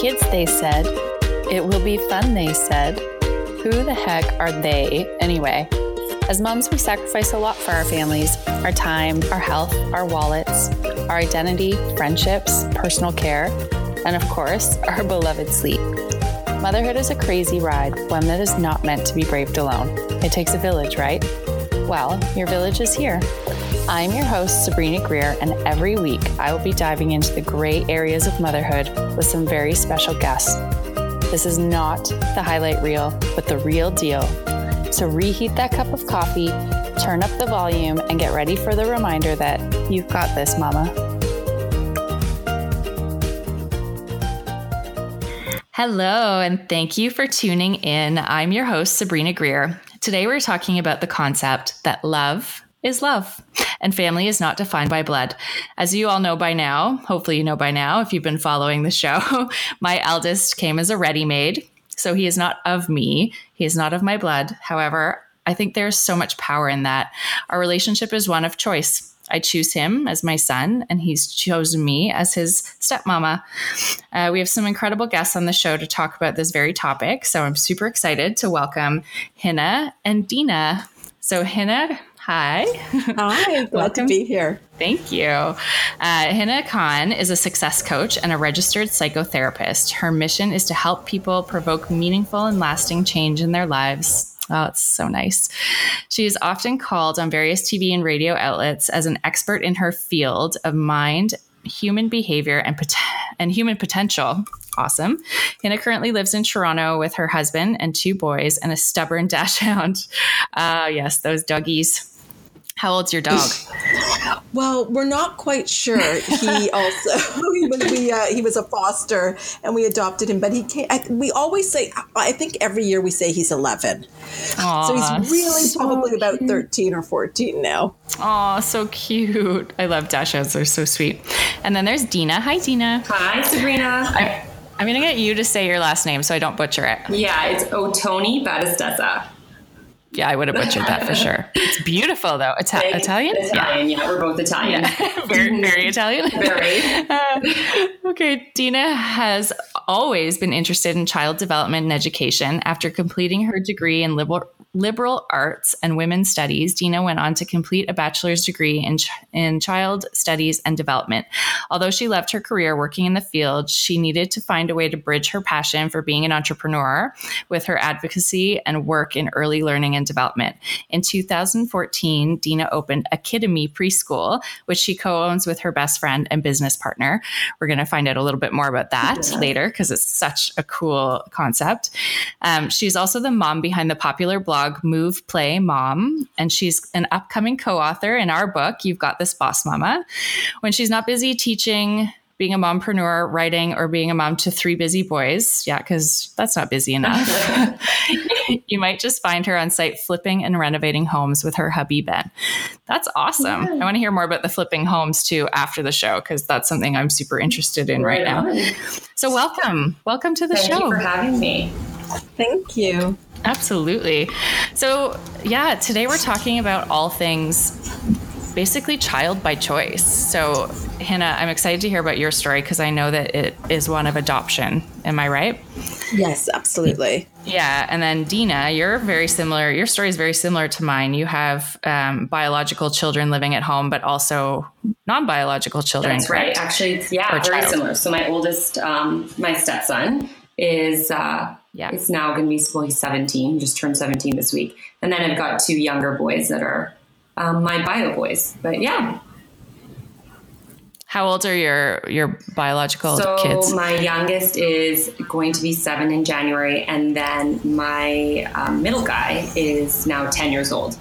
kids, they said. It will be fun, they said. Who the heck are they anyway? As moms, we sacrifice a lot for our families, our time, our health, our wallets, our identity, friendships, personal care, and of course, our beloved sleep. Motherhood is a crazy ride, one that is not meant to be braved alone. It takes a village, right? Well, your village is here. I'm your host, Sabrina Greer, and every week I will be diving into the gray areas of motherhood with some very special guests. This is not the highlight reel, but the real deal. So reheat that cup of coffee, turn up the volume, and get ready for the reminder that you've got this, Mama. Hello, and thank you for tuning in. I'm your host, Sabrina Greer. Today, we're talking about the concept that love is love, and family is not defined by blood. As you all know by now, hopefully you know by now, if you've been following the show, my eldest came as a ready-made, so he is not of me. He is not of my blood. However, I think there's so much power in that. Our relationship is one of choice. I choose him as my son, and he's chosen me as his stepmama. We have some incredible guests on the show to talk about this very topic. So I'm super excited to welcome Hina and Dina. So Hina, hi. Hi, glad to be here. Thank you. Hina Khan is a success coach and a registered psychotherapist. Her mission is to help people provoke meaningful and lasting change in their lives. Oh, it's so nice. She is often called on various TV and radio outlets as an expert in her field of mind, human behavior, and human potential. Awesome. Hina currently lives in Toronto with her husband and two boys and a stubborn dachshund. Yes, those doggies. How old's your dog? Well, we're not quite sure. He also he was a foster, and we adopted him. But he came. We always say, I think every year we say he's 11. Aww, so he's really probably cute. About 13 or 14 now. Oh, so cute! I love dachshunds. They're so sweet. And then there's Dina. Hi, Dina. Hi, Sabrina. I'm going to get you to say your last name so I don't butcher it. Yeah, it's Otoni Battistessa. Yeah, I would have butchered that for sure. It's beautiful, though. Italian? Italian, yeah. We're both Italian. Yeah. Very, very Italian. Very. Okay, Dina has always been interested in child development and education. After completing her degree in liberal arts and women's studies, Dina went on to complete a bachelor's degree in child studies and development. Although she left her career working in the field, she needed to find a way to bridge her passion for being an entrepreneur with her advocacy and work in early learning and development. In 2014, Dina opened Akidemi Preschool, which she co-owns with her best friend and business partner. We're going to find out a little bit more about that later because it's such a cool concept. She's also the mom behind the popular blog Move, Play, Mom, and she's an upcoming co-author in our book, You've Got This Boss Mama. When she's not busy teaching, being a mompreneur, writing, or being a mom to three busy boys. Yeah, because that's not busy enough. You might just find her on site flipping and renovating homes with her hubby, Ben. That's awesome. Yeah. I want to hear more about the flipping homes too after the show, because that's something I'm super interested in right now. So welcome. Welcome to the show. Thank you for having me. Thank you. Absolutely. So yeah, today we're talking about all things basically child by choice. So Hina, I'm excited to hear about your story because I know that it is one of adoption. Am I right? Yes, absolutely. Yeah. And then Dina, you're very similar. Your story is very similar to mine. You have biological children living at home, but also non-biological children. That's correct? Right. Actually, it's, very similar. So my oldest, my stepson is... It's now going to be, well, he's 17, just turned 17 this week. And then I've got two younger boys that are my bio boys. But yeah. How old are your biological kids? So my youngest is going to be 7 in January. And then my middle guy is now 10 years old.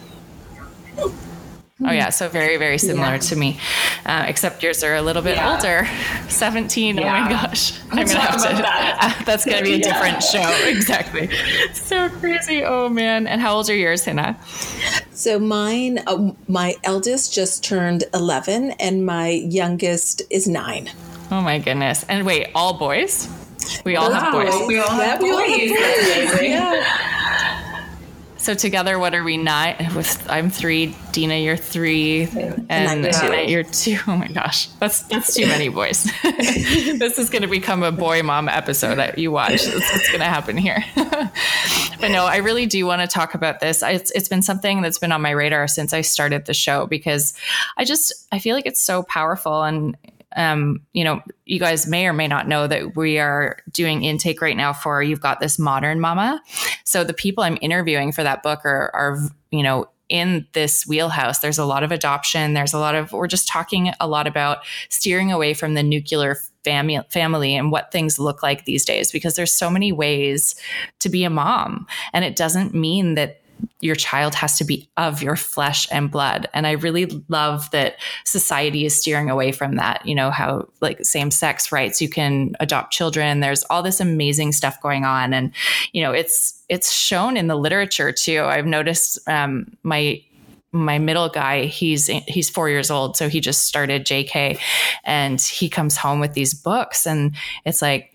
Oh, yeah. So very, very similar to me, except yours are a little bit older, 17. Yeah. Oh, my gosh. I'm going to have to. That's going to be a different show. Exactly. So crazy. Oh, man. And how old are yours, Hina? So mine, my eldest just turned 11 and my youngest is 9. Oh, my goodness. And wait, all boys? We all have boys. We all have boys. That's amazing. Yeah. So together, what are we not? I'm 3, Dina, you're 3, and Dina, you're 2. Oh my gosh, that's too many boys. This is going to become a boy mom episode that you watch. That's what's going to happen here. But no, I really do want to talk about this. It's been something that's been on my radar since I started the show, because I feel like it's so powerful. And you guys may or may not know that we are doing intake right now for You've Got This Modern Mama. So the people I'm interviewing for that book are in this wheelhouse. There's a lot of adoption. We're just talking a lot about steering away from the nuclear family and what things look like these days, because there's so many ways to be a mom. And it doesn't mean that your child has to be of your flesh and blood. And I really love that society is steering away from that, how like same-sex rights, you can adopt children. There's all this amazing stuff going on. And, it's shown in the literature too. I've noticed, my middle guy, he's 4 years old. So he just started JK, and he comes home with these books, and it's like,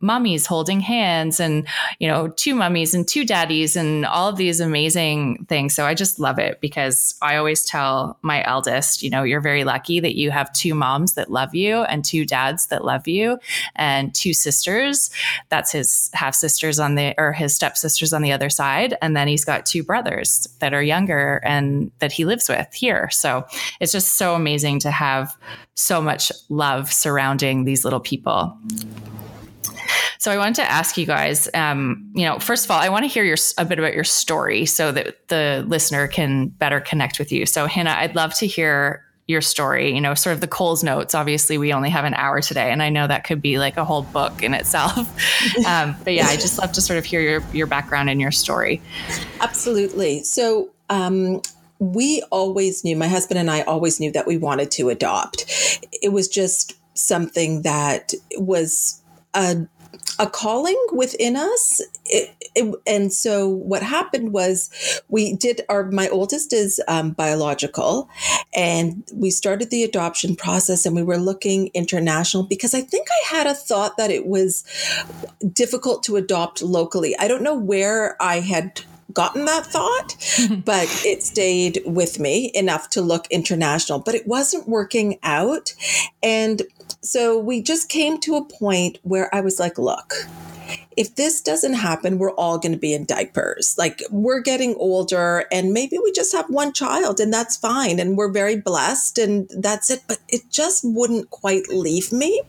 mummies holding hands, and, 2 mummies and 2 daddies, and all of these amazing things. So I just love it, because I always tell my eldest, you're very lucky that you have 2 moms that love you, and 2 dads that love you, and 2 sisters. That's his half sisters or his stepsisters on the other side. And then he's got 2 brothers that are younger and that he lives with here. So it's just so amazing to have so much love surrounding these little people. So I wanted to ask you guys, first of all, I want to hear a bit about your story so that the listener can better connect with you. So Hina, I'd love to hear your story, sort of the Coles notes. Obviously, we only have an hour today, and I know that could be like a whole book in itself. But yeah, I just love to sort of hear your background and your story. Absolutely. So we always knew, my husband and I always knew that we wanted to adopt. It was just something that was a calling within us. And so what happened was my oldest is biological, and we started the adoption process, and we were looking international, because I think I had a thought that it was difficult to adopt locally. I don't know where I had gotten that thought, but it stayed with me enough to look international, but it wasn't working out. And so we just came to a point where I was like, look, if this doesn't happen, we're all going to be in diapers. Like, we're getting older, and maybe we just have one child, and that's fine. And we're very blessed, and that's it. But it just wouldn't quite leave me,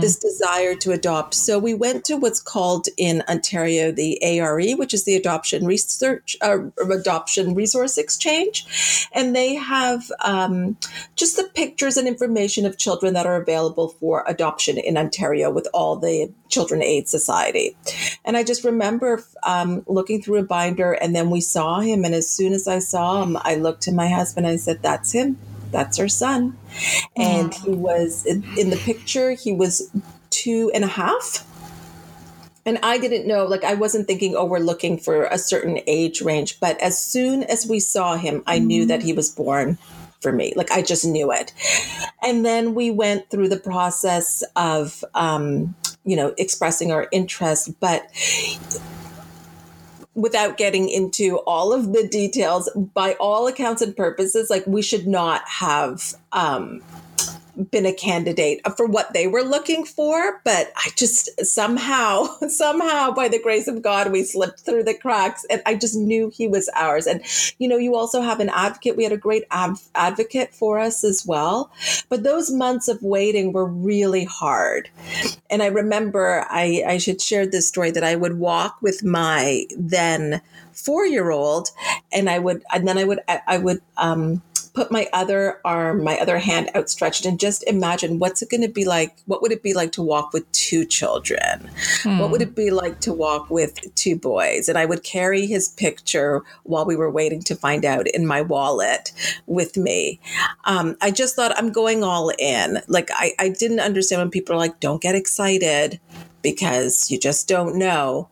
this desire to adopt. So we went to what's called in Ontario, the ARE, which is the Adoption Resource Exchange. And they have just the pictures and information of children that are available for adoption in Ontario with all the Children's Aid Society. And I just remember looking through a binder, and then we saw him. And as soon as I saw him, I looked to my husband and I said, that's him. That's our son. And he was in the picture. He was 2.5. And I didn't know, like, I wasn't thinking, oh, we're looking for a certain age range. But as soon as we saw him, I knew that he was born for me. Like, I just knew it. And then we went through the process of, expressing our interest, but without getting into all of the details, by all accounts and purposes, like, we should not have been a candidate for what they were looking for. But I just somehow by the grace of God, we slipped through the cracks, and I just knew he was ours. And, you also have an advocate. We had a great advocate for us as well. But those months of waiting were really hard. And I remember I should share this story, that I would walk with my then 4-year-old, and I would put my other arm, my other hand outstretched, and just imagine what would it be like to walk with 2 children? What would it be like to walk with 2 boys? And I would carry his picture while we were waiting to find out in my wallet with me. I just thought, I'm going all in. Like, I didn't understand when people are like, don't get excited because you just don't know.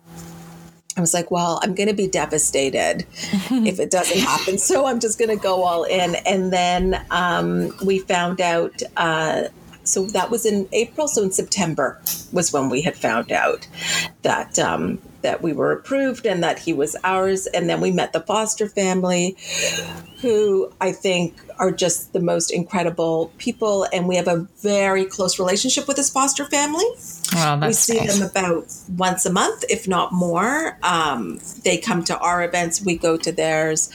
I was like, well, I'm going to be devastated if it doesn't happen. So I'm just going to go all in. And then we found out. So that was in April. So in September was when we had found out that that we were approved and that he was ours. And then we met the foster family, who I think are just the most incredible people. And we have a very close relationship with his foster family. Wow, that's nice. Them about once a month, if not more. They come to our events. We go to theirs.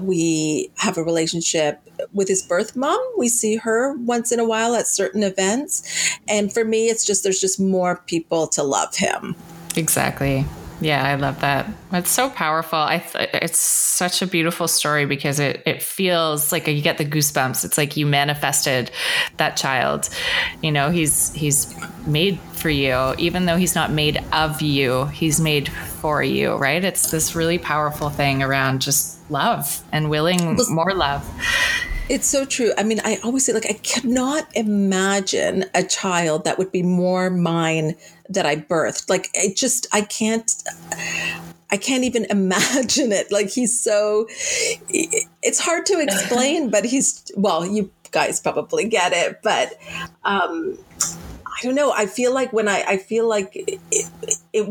We have a relationship with his birth mom. We see her once in a while at certain events. And for me, it's just, there's just more people to love him. Exactly. Yeah, I love that. It's so powerful. It's such a beautiful story because it feels like you get the goosebumps. It's like you manifested that child. You know, he's made for you, even though he's not made of you, he's made for you, right? It's this really powerful thing around just love and more love. It's so true. I mean, I always say, I cannot imagine a child that would be more mine that I birthed. I can't even imagine it. It's hard to explain, but you guys probably get it. But I don't know. I feel like it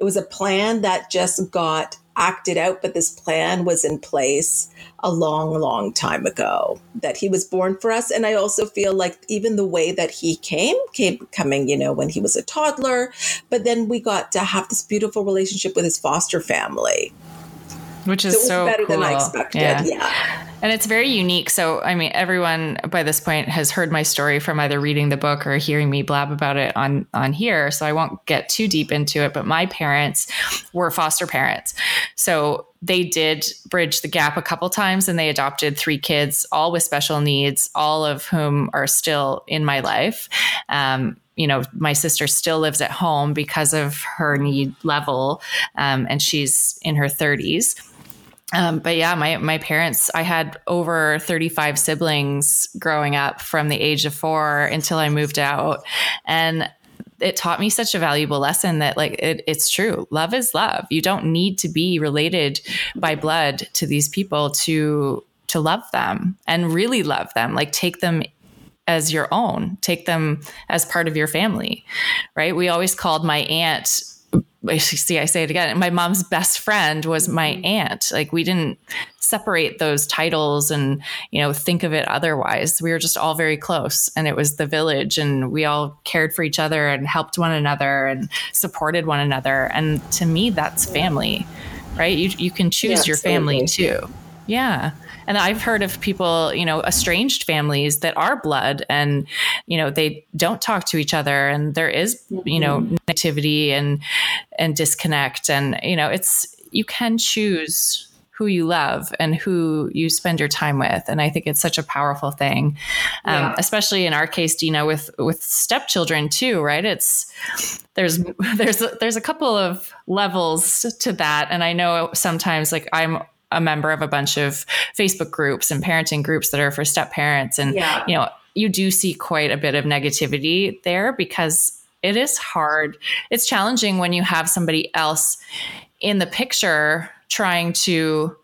was a plan that just got acted out, but this plan was in place a long, long time ago, that he was born for us. And I also feel like even the way that he came, when he was a toddler, but then we got to have this beautiful relationship with his foster family. Which is so better cool. than I expected. Yeah. And it's very unique. So, I mean, everyone by this point has heard my story from either reading the book or hearing me blab about it on here. So I won't get too deep into it, but my parents were foster parents. So they did bridge the gap a couple times, and they adopted 3 kids, all with special needs, all of whom are still in my life. My sister still lives at home because of her need level, and she's in her 30s. But yeah, my parents, I had over 35 siblings growing up from the age of 4 until I moved out. And it taught me such a valuable lesson that it's true. Love is love. You don't need to be related by blood to these people to love them and really love them. Take them as your own, take them as part of your family, right? We always called my aunt, see, I say it again, my mom's best friend was my aunt. We didn't separate those titles and, think of it otherwise. We were just all very close, and it was the village, and we all cared for each other and helped one another and supported one another. And to me, that's family, right? You can choose your family too. Yeah. And I've heard of people, estranged families that are blood and, they don't talk to each other, and there is, negativity and disconnect. And, you can choose who you love and who you spend your time with. And I think it's such a powerful thing, especially in our case, Dina, with stepchildren too, right? There's a couple of levels to that. And I know sometimes I'm a member of a bunch of Facebook groups and parenting groups that are for step parents. And, you do see quite a bit of negativity there because it is hard. It's challenging when you have somebody else in the picture trying to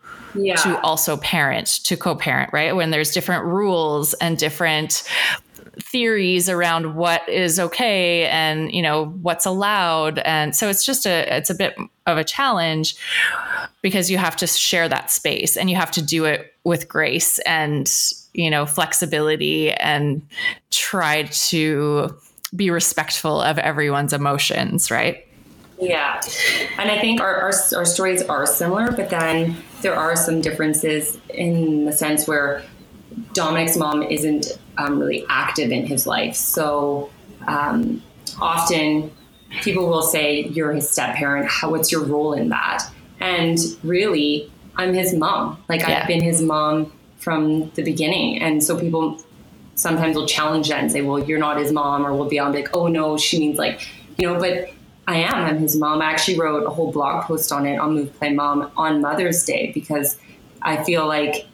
also parent, to co-parent, right? When there's different rules and different theories around what is okay and, what's allowed. And so it's just it's a bit of a challenge because you have to share that space, and you have to do it with grace and, flexibility, and try to be respectful of everyone's emotions. Right. Yeah. And I think our stories are similar, but then there are some differences in the sense where Dominic's mom isn't really active in his life. So often people will say, you're his step parent. What's your role in that? And really, I'm his mom. I've been his mom from the beginning. And so people sometimes will challenge that and say, well, you're not his mom, or will be on oh, no, she means but I am. I'm his mom. I actually wrote a whole blog post on it on Move, Play, Mom on Mother's Day, because I feel it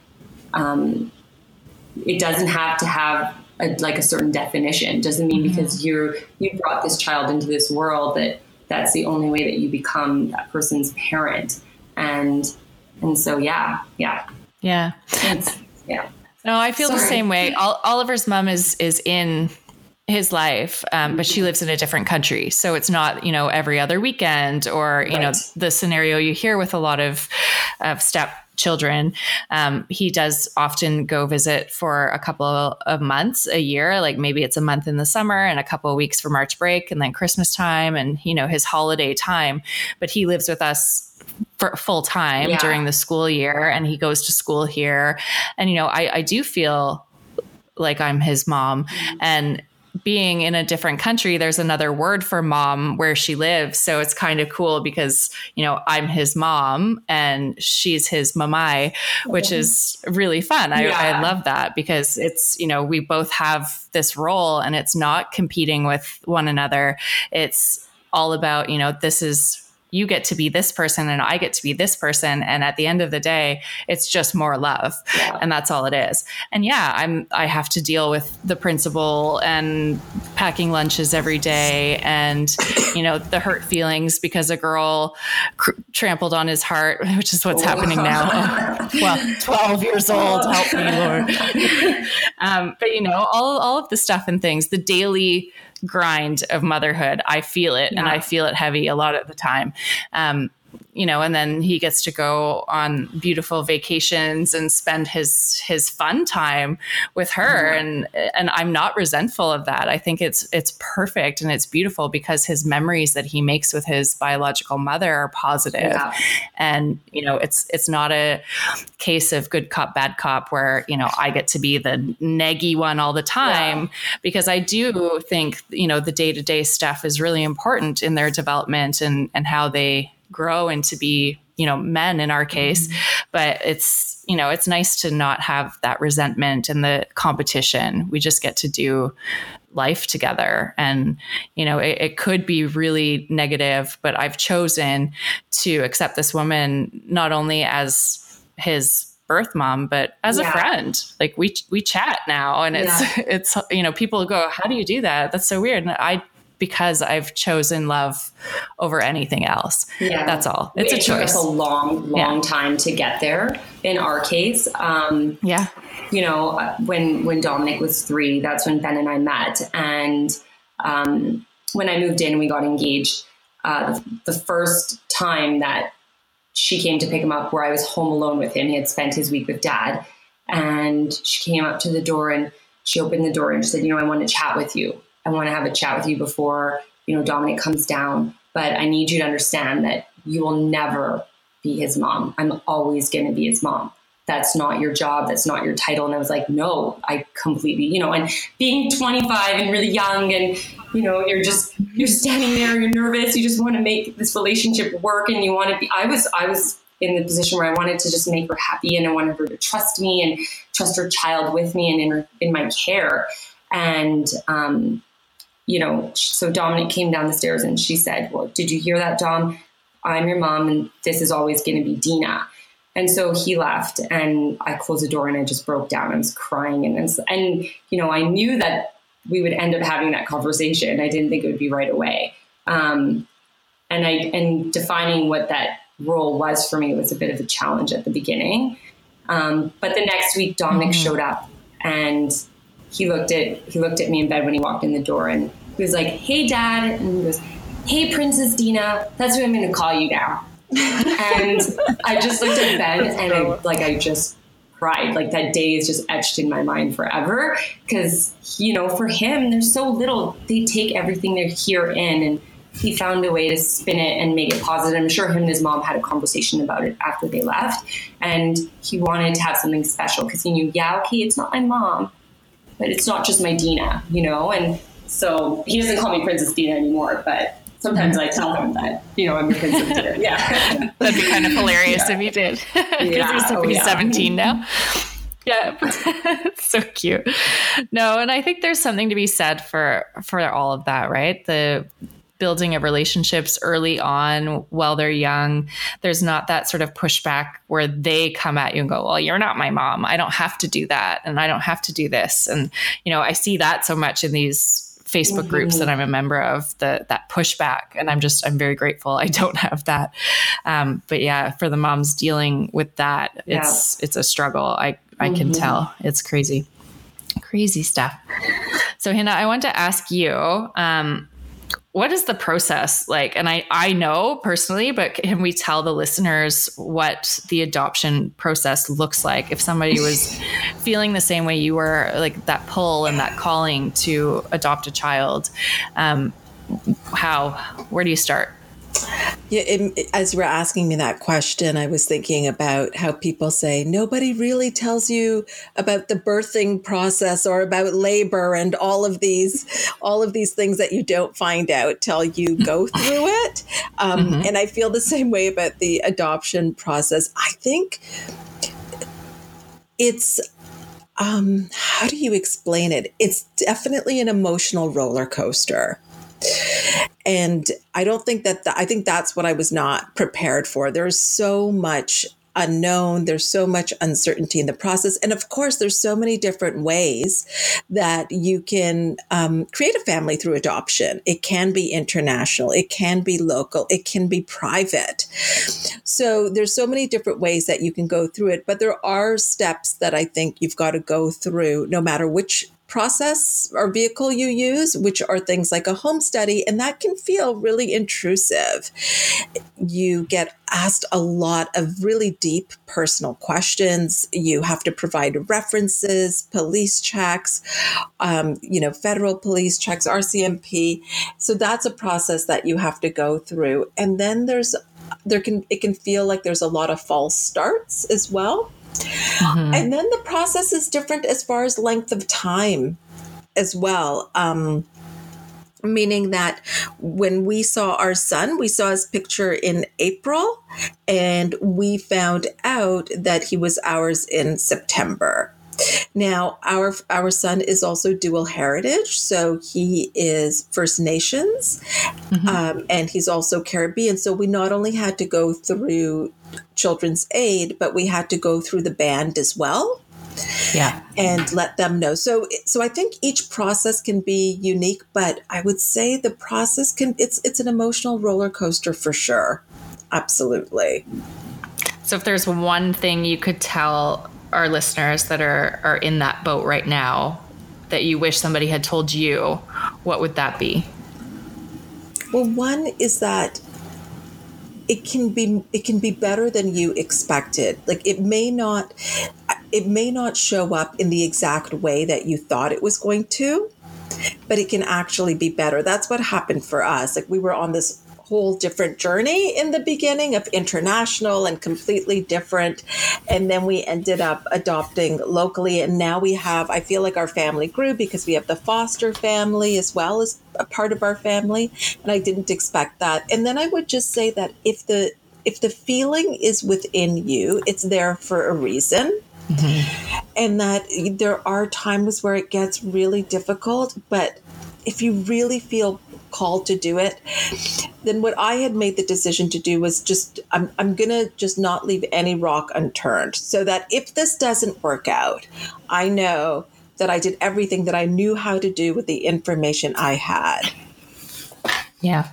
doesn't have to have a certain definition. It doesn't mean because you brought this child into this world that that's the only way that you become that person's parent. And so, yeah. No, I feel the same way. Oliver's mom is in his life, but she lives in a different country. So it's not, you know, every other weekend or, you know, the scenario you hear with a lot of stepchildren. He does often go visit for a couple of months a year, like maybe it's a month in the summer and a couple of weeks for March break and then Christmas time and, you know, his holiday time. But he lives with us for full time during the school year and he goes to school here. And, you know, I do feel like I'm his mom. And being in a different country, there's another word for mom where she lives. So it's kind of cool because, you know, I'm his mom and she's his mamai, which is really fun. I love that because it's, you know, we both have this role and it's not competing with one another. It's all about, you know, this is, you get to be this person and I get to be this person. And at the end of the day, it's just more love. Yeah. And that's all it is. And I have to deal with the principal and packing lunches every day and, you know, the hurt feelings because a girl trampled on his heart, which is what's happening now. Well, 12 years old, help me, Lord. But, you know, all of the stuff and things, the daily grind of motherhood. I feel it and I feel it heavy a lot of the time. You know, and then he gets to go on beautiful vacations and spend his fun time with her. And I'm not resentful of that. I think it's perfect and it's beautiful because his memories that he makes with his biological mother are positive. Yeah. And, you know, it's not a case of good cop, bad cop where, you know, I get to be the naggy one all the time because I do think, you know, the day-to-day stuff is really important in their development and how they grow and to be, you know, men in our case, but it's, you know, it's nice to not have that resentment and the competition. We just get to do life together. And, you know, it could be really negative, but I've chosen to accept this woman, not only as his birth mom, but as a friend. Like we chat now and it's, you know, people go, how do you do that? That's so weird. And because I've chosen love over anything else. Yeah. That's all. It's a choice. It took us a long time to get there in our case. You know, when Dominic was 3, that's when Ben and I met. And when I moved in, we got engaged. The first time that she came to pick him up, where I was home alone with him, he had spent his week with Dad. And she came up to the door and she opened the door and she said, you know, I want to chat with you. I want to have a chat with you before, you know, Dominic comes down, but I need you to understand that you will never be his mom. I'm always going to be his mom. That's not your job. That's not your title. And I was like, no, I completely, you know, and being 25 and really young and, you know, you're standing there, you're nervous. You just want to make this relationship work and you want to be, I was in the position where I wanted to just make her happy and I wanted her to trust me and trust her child with me and in my care. And, you know, so Dominic came down the stairs and she said, well, did you hear that, Dom? I'm your mom and this is always going to be Dina. And so he left and I closed the door and I just broke down. I was crying. And you know, I knew that we would end up having that conversation. I didn't think it would be right away. And defining what that role was for me was a bit of a challenge at the beginning. But the next week, Dominic showed up and He looked at me in bed when he walked in the door and he was like, hey, Dad. And he goes, hey, Princess Dina, that's what I'm going to call you now. And I just looked at Ben and I just cried. Like that day is just etched in my mind forever because, you know, for him, there's so little. They take everything they're here in and he found a way to spin it and make it positive. I'm sure him and his mom had a conversation about it after they left. And he wanted to have something special because he knew, it's not my mom, but it's not just my Dina, you know? And so he doesn't call me Princess Dina anymore, but sometimes I tell him that, you know, I'm your Princess Dina. Yeah. That'd be kind of hilarious if he did. Because he's 17 now. Yeah. So cute. No, and I think there's something to be said for all of that, right? The building of relationships early on while they're young, there's not that sort of pushback where they come at you and go, well, you're not my mom. I don't have to do that. And I don't have to do this. And, you know, I see that so much in these Facebook groups that I'm a member of, that pushback. And I'm very grateful I don't have that. But yeah, for the moms dealing with that, it's a struggle. I can tell. It's crazy. Crazy stuff. So Hina, I want to ask you, what is the process like? And I know personally, but can we tell the listeners what the adoption process looks like? If somebody was feeling the same way you were, like that pull and that calling to adopt a child, where do you start? Yeah, as you were asking me that question, I was thinking about how people say, nobody really tells you about the birthing process or about labor and all of these things that you don't find out till you go through it. And I feel the same way about the adoption process. I think it's, how do you explain it? It's definitely an emotional roller coaster. And I don't think that, I think that's what I was not prepared for. There's so much unknown. There's so much uncertainty in the process. And of course, there's so many different ways that you can create a family through adoption. It can be international. It can be local. It can be private. So there's so many different ways that you can go through it. But there are steps that I think you've got to go through no matter which process or vehicle you use, which are things like a home study, and that can feel really intrusive. You get asked a lot of really deep personal questions. You have to provide references, police checks, federal police checks, RCMP. So that's a process that you have to go through. And then it can feel like there's a lot of false starts as well. Mm-hmm. And then the process is different as far as length of time as well. Meaning that when we saw our son, we saw his picture in April, and we found out that he was ours in September. Now, our son is also dual heritage, so he is First Nations, and he's also Caribbean. So we not only had to go through Children's Aid, but we had to go through the band as well. Yeah. And let them know. So I think each process can be unique, but I would say the process it's an emotional roller coaster for sure. Absolutely. So if there's one thing you could tell our listeners that are in that boat right now that you wish somebody had told you, what would that be? Well, one is that it can be better than you expected. Like it may not show up in the exact way that you thought it was going to, but it can actually be better. That's what happened for us. Like we were on this whole different journey in the beginning of international and completely different. And then we ended up adopting locally. And now I feel like our family grew because we have the foster family as well as a part of our family. And I didn't expect that. And then I would just say that if the feeling is within you, it's there for a reason. Mm-hmm. And that there are times where it gets really difficult, but if you really feel called to do it, then what I had made the decision to do was just, I'm going to just not leave any rock unturned, so that if this doesn't work out, I know that I did everything that I knew how to do with the information I had. Yeah.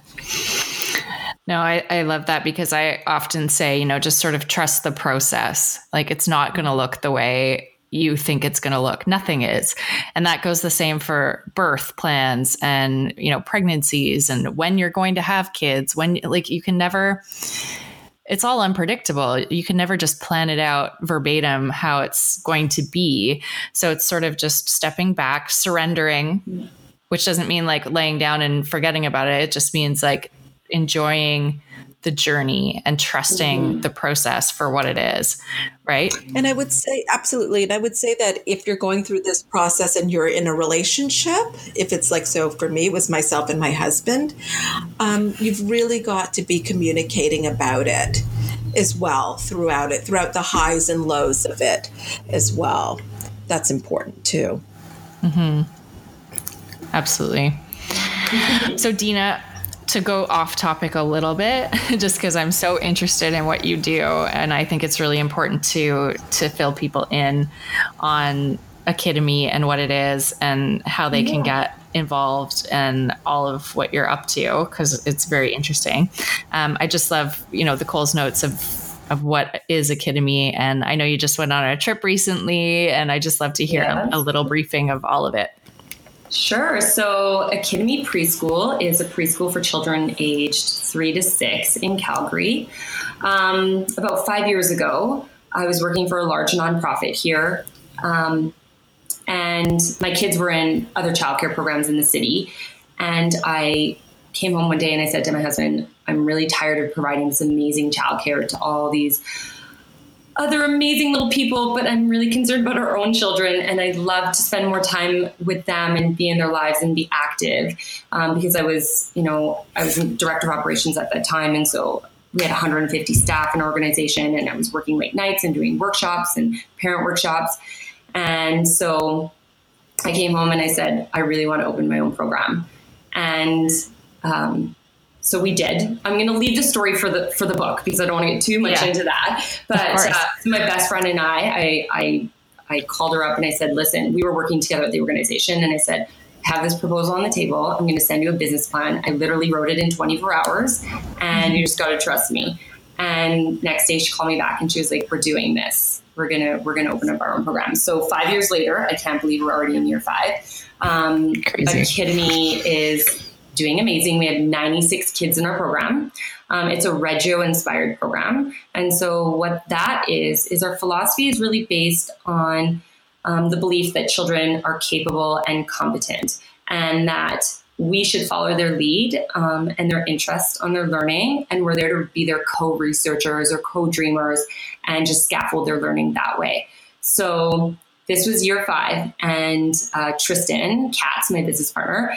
No, I love that, because I often say, just sort of trust the process. Like it's not going to look the way you think it's going to look. Nothing is. And that goes the same for birth plans and, pregnancies and when you're going to have kids, it's all unpredictable. You can never just plan it out verbatim how it's going to be. So it's sort of just stepping back, surrendering, which doesn't mean like laying down and forgetting about it. It just means like enjoying the journey and trusting the process for what it is, right? And I would say, absolutely. And I would say that if you're going through this process and you're in a relationship, if it's like, so for me, it was myself and my husband, you've really got to be communicating about it as well throughout the highs and lows of it as well. That's important too. Mm-hmm. Absolutely. So Dina, to go off topic a little bit, just because I'm so interested in what you do, and I think it's really important to fill people in on Akidemi and what it is and how they can get involved and all of what you're up to, because it's very interesting. I just love the Coles notes of of what is Akidemi. And I know you just went on a trip recently, and I just love to hear a little briefing of all of it. Sure. So Akidemi Preschool is a preschool for children aged 3 to 6 in Calgary. About 5 years ago, I was working for a large nonprofit here. And my kids were in other childcare programs in the city. And I came home one day and I said to my husband, I'm really tired of providing this amazing childcare to all these other amazing little people, but I'm really concerned about our own children. And I'd love to spend more time with them and be in their lives and be active. Because I was director of operations at that time. And so we had 150 staff in our organization, and I was working late nights and doing workshops and parent workshops. And so I came home and I said, I really want to open my own program. And, so we did. I'm going to leave the story for the book because I don't want to get too much into that. But my best friend and I called her up and I said, listen, we were working together at the organization. And I said, have this proposal on the table. I'm going to send you a business plan. I literally wrote it in 24 hours and you just got to trust me. And next day she called me back and she was like, we're doing this. We're going to open up our own program. So 5 years later, I can't believe we're already in year 5. Akidemi is doing amazing. We have 96 kids in our program. It's a Reggio inspired program. And so what that is our philosophy is really based on the belief that children are capable and competent and that we should follow their lead and their interest on their learning. And we're there to be their co-researchers or co-dreamers and just scaffold their learning that way. So this was year 5, and Tristan Katz, my business partner,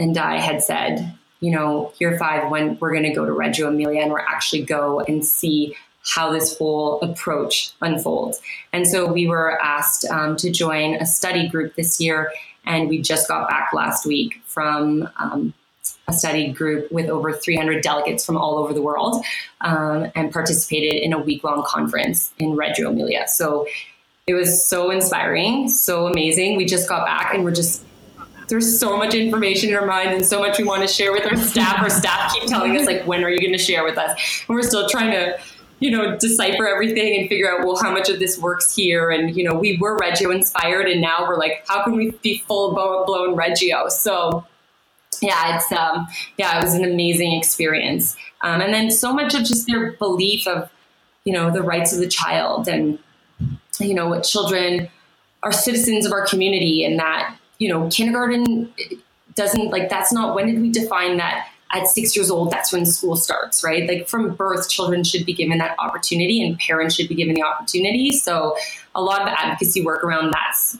and I had said, year 5, when we're going to go to Reggio Emilia and we're actually go and see how this whole approach unfolds. And so we were asked to join a study group this year. And we just got back last week from a study group with over 300 delegates from all over the world and participated in a week-long conference in Reggio Emilia. So it was so inspiring, so amazing. We just got back and there's so much information in our minds and so much we want to share with our staff. Our staff keep telling us, when are you going to share with us? And we're still trying to, decipher everything and figure out, how much of this works here. And, we were Reggio inspired and now we're like, how can we be full blown Reggio? So it's, it was an amazing experience. And then so much of just their belief of, the rights of the child and, what children are citizens of our community and that, kindergarten doesn't that's not, when did we define that at 6 years old, that's when school starts, right? From birth, children should be given that opportunity and parents should be given the opportunity. So a lot of advocacy work around that's,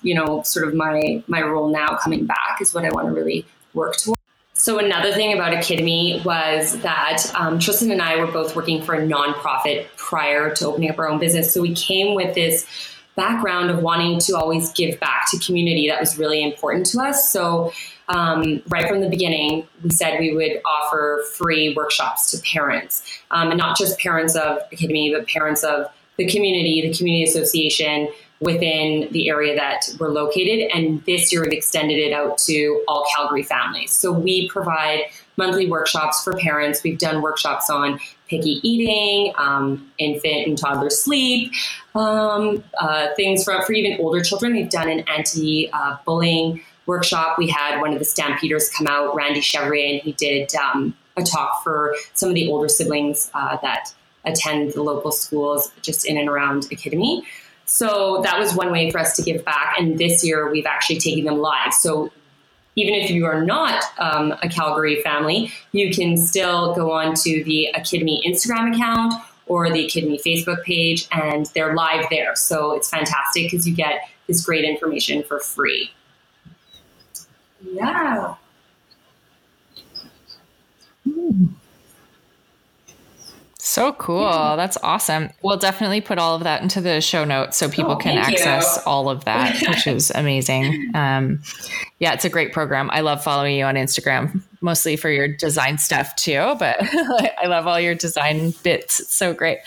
sort of my role now coming back is what I want to really work towards. So another thing about Akidemi was that Tristan and I were both working for a nonprofit prior to opening up our own business. So we came with this background of wanting to always give back to community. That was really important to us. So right from the beginning, we said we would offer free workshops to parents, and not just parents of Akidemi, but parents of the community association within the area that we're located. And this year, we've extended it out to all Calgary families. So we provide monthly workshops for parents. We've done workshops on picky eating, infant and toddler sleep, things for even older children. We've done an anti-bullying workshop. We had one of the Stampeders come out, Randy Chevrier, and he did a talk for some of the older siblings that attend the local schools just in and around Akidemi. So that was one way for us to give back. And this year, we've actually taken them live. So even if you are not a Calgary family, you can still go on to the Akidemi Instagram account or the Akidemi Facebook page, and they're live there. So it's fantastic because you get this great information for free. Yeah. So cool. Yeah. That's awesome. We'll definitely put all of that into the show notes so people can access all of that, which is amazing. It's a great program. I love following you on Instagram, mostly for your design stuff too, but I love all your design bits. It's so great.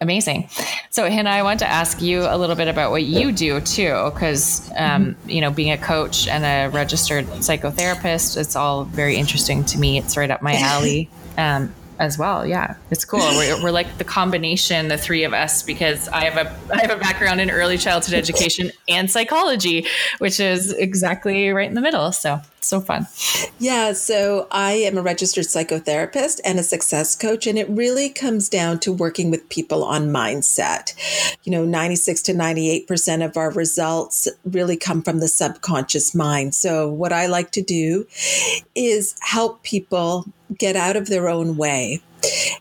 Amazing. So Hina, I want to ask you a little bit about what you do too, because, being a coach and a registered psychotherapist, it's all very interesting to me. It's right up my alley. as well. Yeah, it's cool. We're like the combination, the three of us, because I have a background in early childhood education and psychology, which is exactly right in the middle. So fun. Yeah. So I am a registered psychotherapist and a success coach. And it really comes down to working with people on mindset. 96 to 98% of our results really come from the subconscious mind. So what I like to do is help people get out of their own way.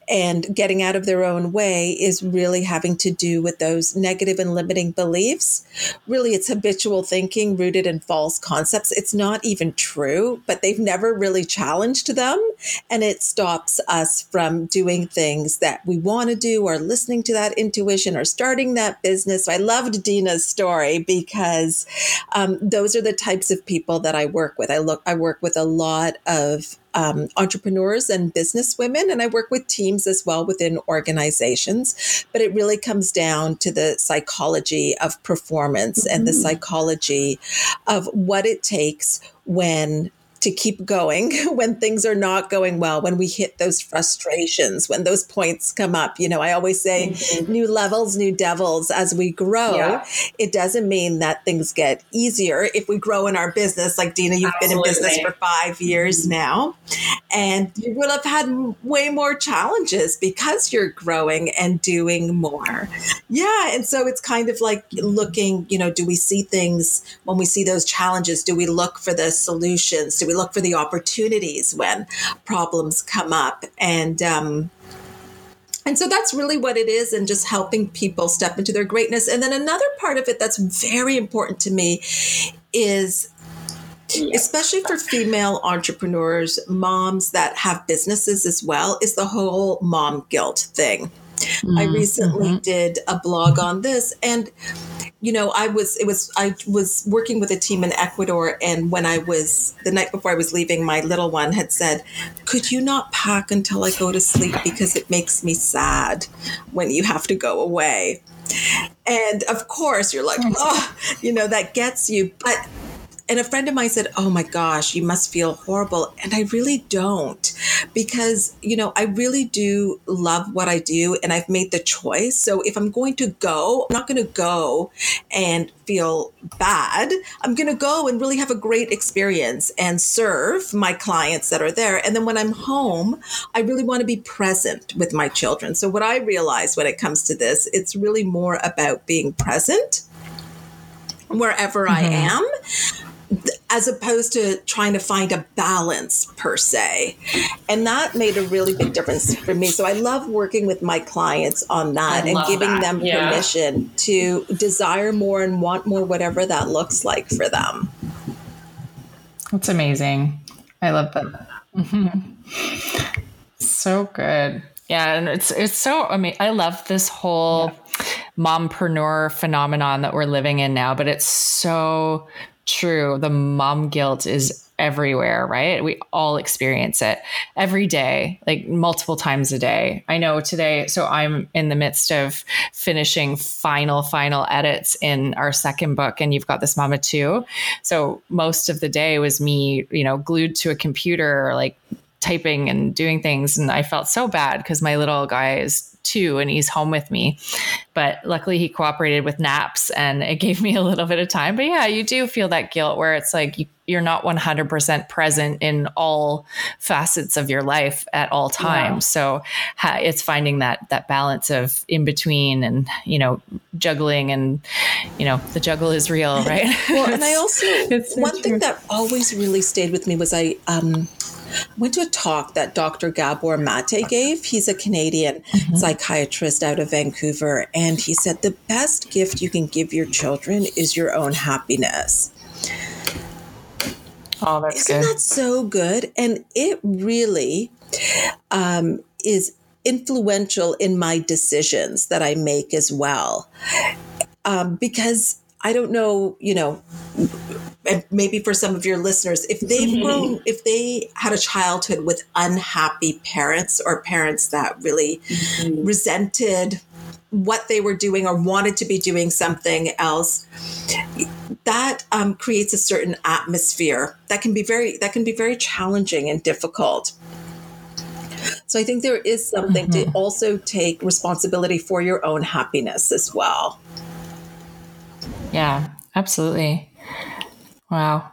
And getting out of their own way is really having to do with those negative and limiting beliefs. Really, it's habitual thinking rooted in false concepts. It's not even true, but they've never really challenged them. And it stops us from doing things that we want to do or listening to that intuition or starting that business. So I loved Dina's story because those are the types of people that I work with. I work with a lot of entrepreneurs and business women, and I work with teams as well within organizations, but it really comes down to the psychology of performance and the psychology of what it takes to keep going when things are not going well, when we hit those frustrations, when those points come up. I always say new levels, new devils. As we grow, it doesn't mean that things get easier. If we grow in our business, like Dina, you've been in business for 5 years now, and you will have had way more challenges because you're growing and doing more. Yeah. And so it's kind of like looking, do we see things when we see those challenges? Do we look for the solutions? Do we look for the opportunities when problems come up? And so that's really what it is, and just helping people step into their greatness. And then another part of it that's very important to me is, especially for female entrepreneurs, moms that have businesses as well, is the whole mom guilt thing. I recently did a blog on this, and I was working with a team in Ecuador, and when the night before I was leaving, my little one had said, "Could you not pack until I go to sleep? Because it makes me sad when you have to go away." And of course you're like, oh, that gets you. And a friend of mine said, "Oh my gosh, you must feel horrible." And I really don't, because, I really do love what I do, and I've made the choice. So if I'm going to go, I'm not going to go and feel bad. I'm going to go and really have a great experience and serve my clients that are there. And then when I'm home, I really want to be present with my children. So what I realize when it comes to this, it's really more about being present wherever I am, as opposed to trying to find a balance per se. And that made a really big difference for me. So I love working with my clients on that and giving them permission to desire more and want more, whatever that looks like for them. That's amazing. I love that. So good. Yeah. And it's so, I love this whole mompreneur phenomenon that we're living in now, but it's so true. The mom guilt is everywhere, right? We all experience it every day, like multiple times a day. I know today, so I'm in the midst of finishing final edits in our second book, and You've Got This Mama Too. So most of the day was me, glued to a computer, like typing and doing things. And I felt so bad because my little guy is 2 and he's home with me, but luckily he cooperated with naps and it gave me a little bit of time. But yeah, you do feel that guilt where it's like you're not 100% present in all facets of your life at all times. So it's finding that balance of in between and, juggling, and, the juggle is real, right? Well, and I also, one thing that always really stayed with me was I went to a talk that Dr. Gabor Mate gave. He's a Canadian psychiatrist out of Vancouver. And he said, the best gift you can give your children is your own happiness. Oh, that's good. Isn't that so good? And it really is influential in my decisions that I make as well. Because I don't know, and maybe for some of your listeners, if they've grown, if they had a childhood with unhappy parents or parents that really resented what they were doing or wanted to be doing something else, that creates a certain atmosphere that can be very challenging and difficult. So I think there is something to also take responsibility for your own happiness as well. Yeah, absolutely. Wow.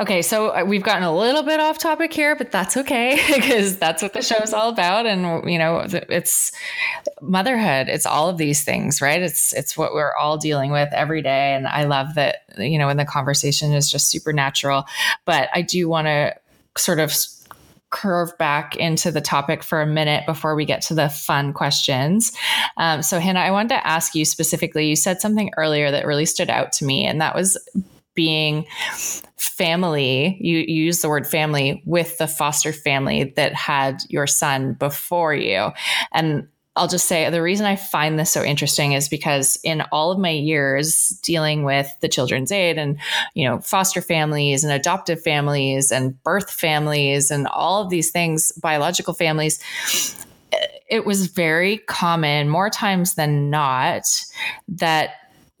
Okay, so we've gotten a little bit off topic here, but that's okay because that's what the show is all about. And, you know, it's motherhood. It's all of these things, right? It's what we're all dealing with every day. And I love that, you know, when the conversation is just super natural. But I do want to sort of curve back into the topic for a minute before we get to the fun questions. So Hina, I wanted to ask you specifically, you said something earlier that really stood out to me, and that was being family. You use the word family with the foster family that had your son before you. And I'll just say the reason I find this so interesting is because in all of my years dealing with the Children's Aid and, you know, foster families and adoptive families and birth families and all of these things, biological families, it was very common, more times than not, that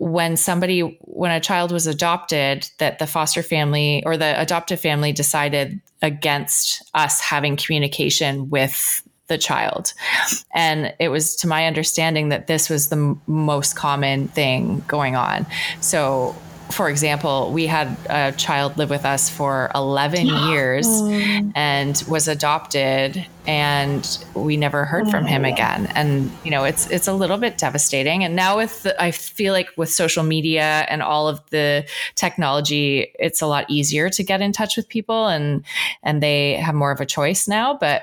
when a child was adopted, that the foster family or the adoptive family decided against us having communication with the child. And it was to my understanding that this was the most common thing going on. So for example, we had a child live with us for 11 years and was adopted, and we never heard from him again. And, you know, it's a little bit devastating. And now I feel like with social media and all of the technology, it's a lot easier to get in touch with people, and they have more of a choice now. But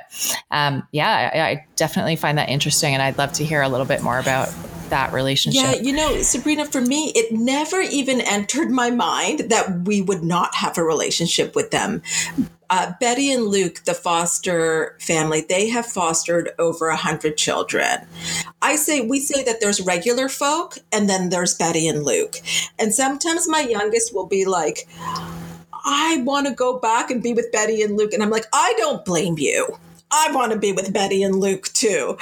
I definitely find that interesting, and I'd love to hear a little bit more about that relationship. Yeah, you know, Sabrina, for me, it never even entered my mind that we would not have a relationship with them. Betty and Luke, the foster family, they have fostered over 100 children. We say that there's regular folk and then there's Betty and Luke. And sometimes my youngest will be like, I want to go back and be with Betty and Luke. And I'm like, I don't blame you. I want to be with Betty and Luke too,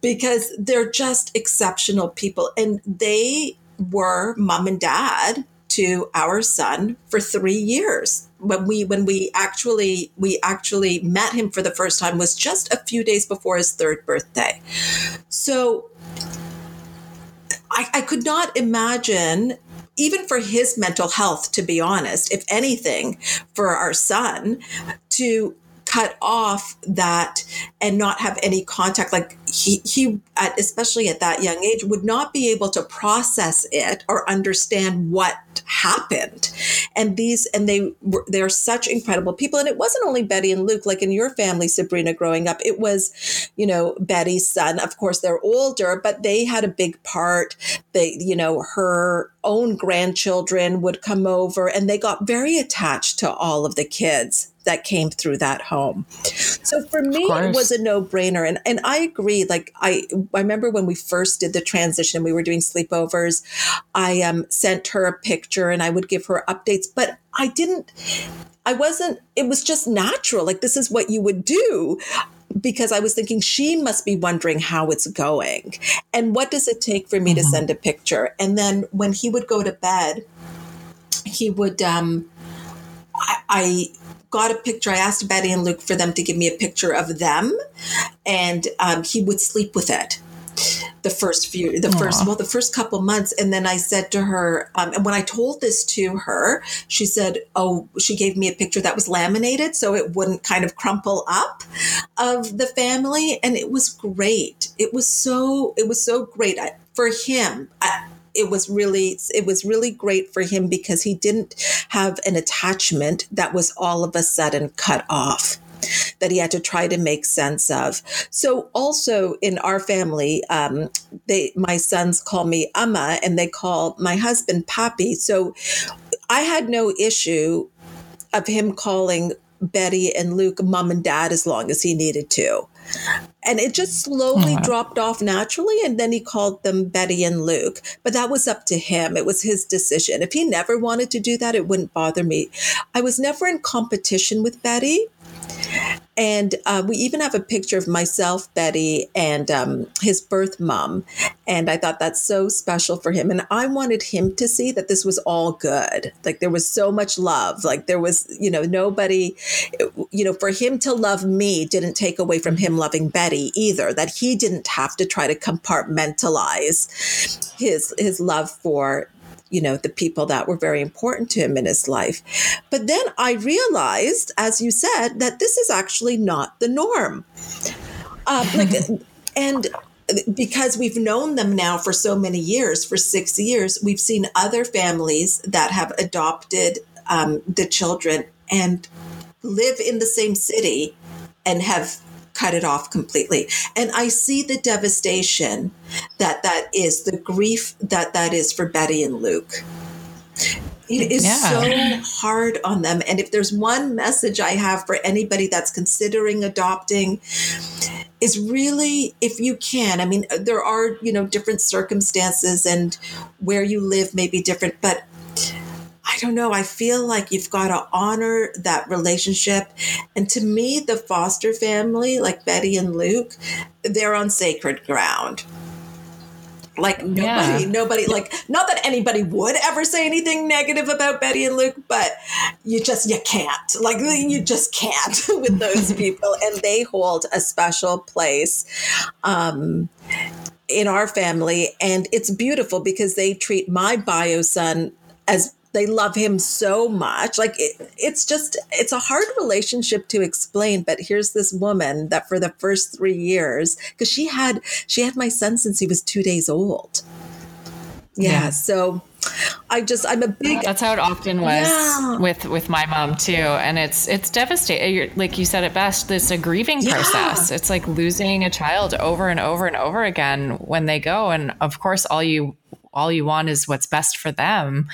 because they're just exceptional people. And they were mom and dad to our son for 3 years. When we actually met him for the first time was just a few days before his 3rd birthday. So I could not imagine, even for his mental health, to be honest, if anything, for our son to cut off that and not have any contact. Like he, especially at that young age, would not be able to process it or understand what happened. And they're such incredible people. And it wasn't only Betty and Luke, like in your family, Sabrina, growing up, it was, you know, Betty's son. Of course, they're older, but they had a big part. They, you know, her own grandchildren would come over, and they got very attached to all of the kids that came through that home. So for me, it was a no-brainer. And I agree. Like I remember when we first did the transition, we were doing sleepovers. I sent her a picture and I would give her updates, but it was just natural. Like this is what you would do, because I was thinking she must be wondering how it's going and what does it take for me to send a picture. And then when he would go to bed, he would, I got a picture. I asked Betty and Luke for them to give me a picture of them, and he would sleep with it. The first couple months. And then I said to her, and when I told this to her, she said, oh, she gave me a picture that was laminated so it wouldn't kind of crumple up of the family. And it was great. It was so great for him. It was really great for him because he didn't have an attachment that was all of a sudden cut off, that he had to try to make sense of. So also in our family, my sons call me Amma and they call my husband Papi. So I had no issue of him calling Betty and Luke mom and dad as long as he needed to. And it just slowly dropped off naturally. And then he called them Betty and Luke, but that was up to him. It was his decision. If he never wanted to do that, it wouldn't bother me. I was never in competition with Betty. And we even have a picture of myself, Betty, and his birth mom. And I thought that's so special for him. And I wanted him to see that this was all good. Like there was so much love. Like there was, you know, nobody, you know, for him to love me didn't take away from him loving Betty either, that he didn't have to try to compartmentalize his love for, you know, the people that were very important to him in his life. But then I realized, as you said, that this is actually not the norm. And because we've known them now for so many years, for 6 years, we've seen other families that have adopted the children and live in the same city and have cut it off completely. And I see the devastation that is, the grief that is for Betty and Luke. It is so hard on them. And if there's one message I have for anybody that's considering adopting, is really, if you can, I mean, there are, you know, different circumstances and where you live may be different, but I don't know. I feel like you've got to honor that relationship. And to me, the foster family, like Betty and Luke, they're on sacred ground. Like nobody, like, not that anybody would ever say anything negative about Betty and Luke, but you just can't with those people. And they hold a special place in our family. And it's beautiful because they treat my bio son as, they love him so much. Like it's a hard relationship to explain, but here's this woman that for the first 3 years, because she had my son since he was 2 days old. Yeah. So I'm a big, that's how it often was with my mom too. And it's devastating. Like you said it best, this a grieving process. It's like losing a child over and over and over again when they go. And of course, all you want is what's best for them,